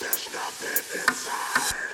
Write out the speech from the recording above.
There's nothing inside.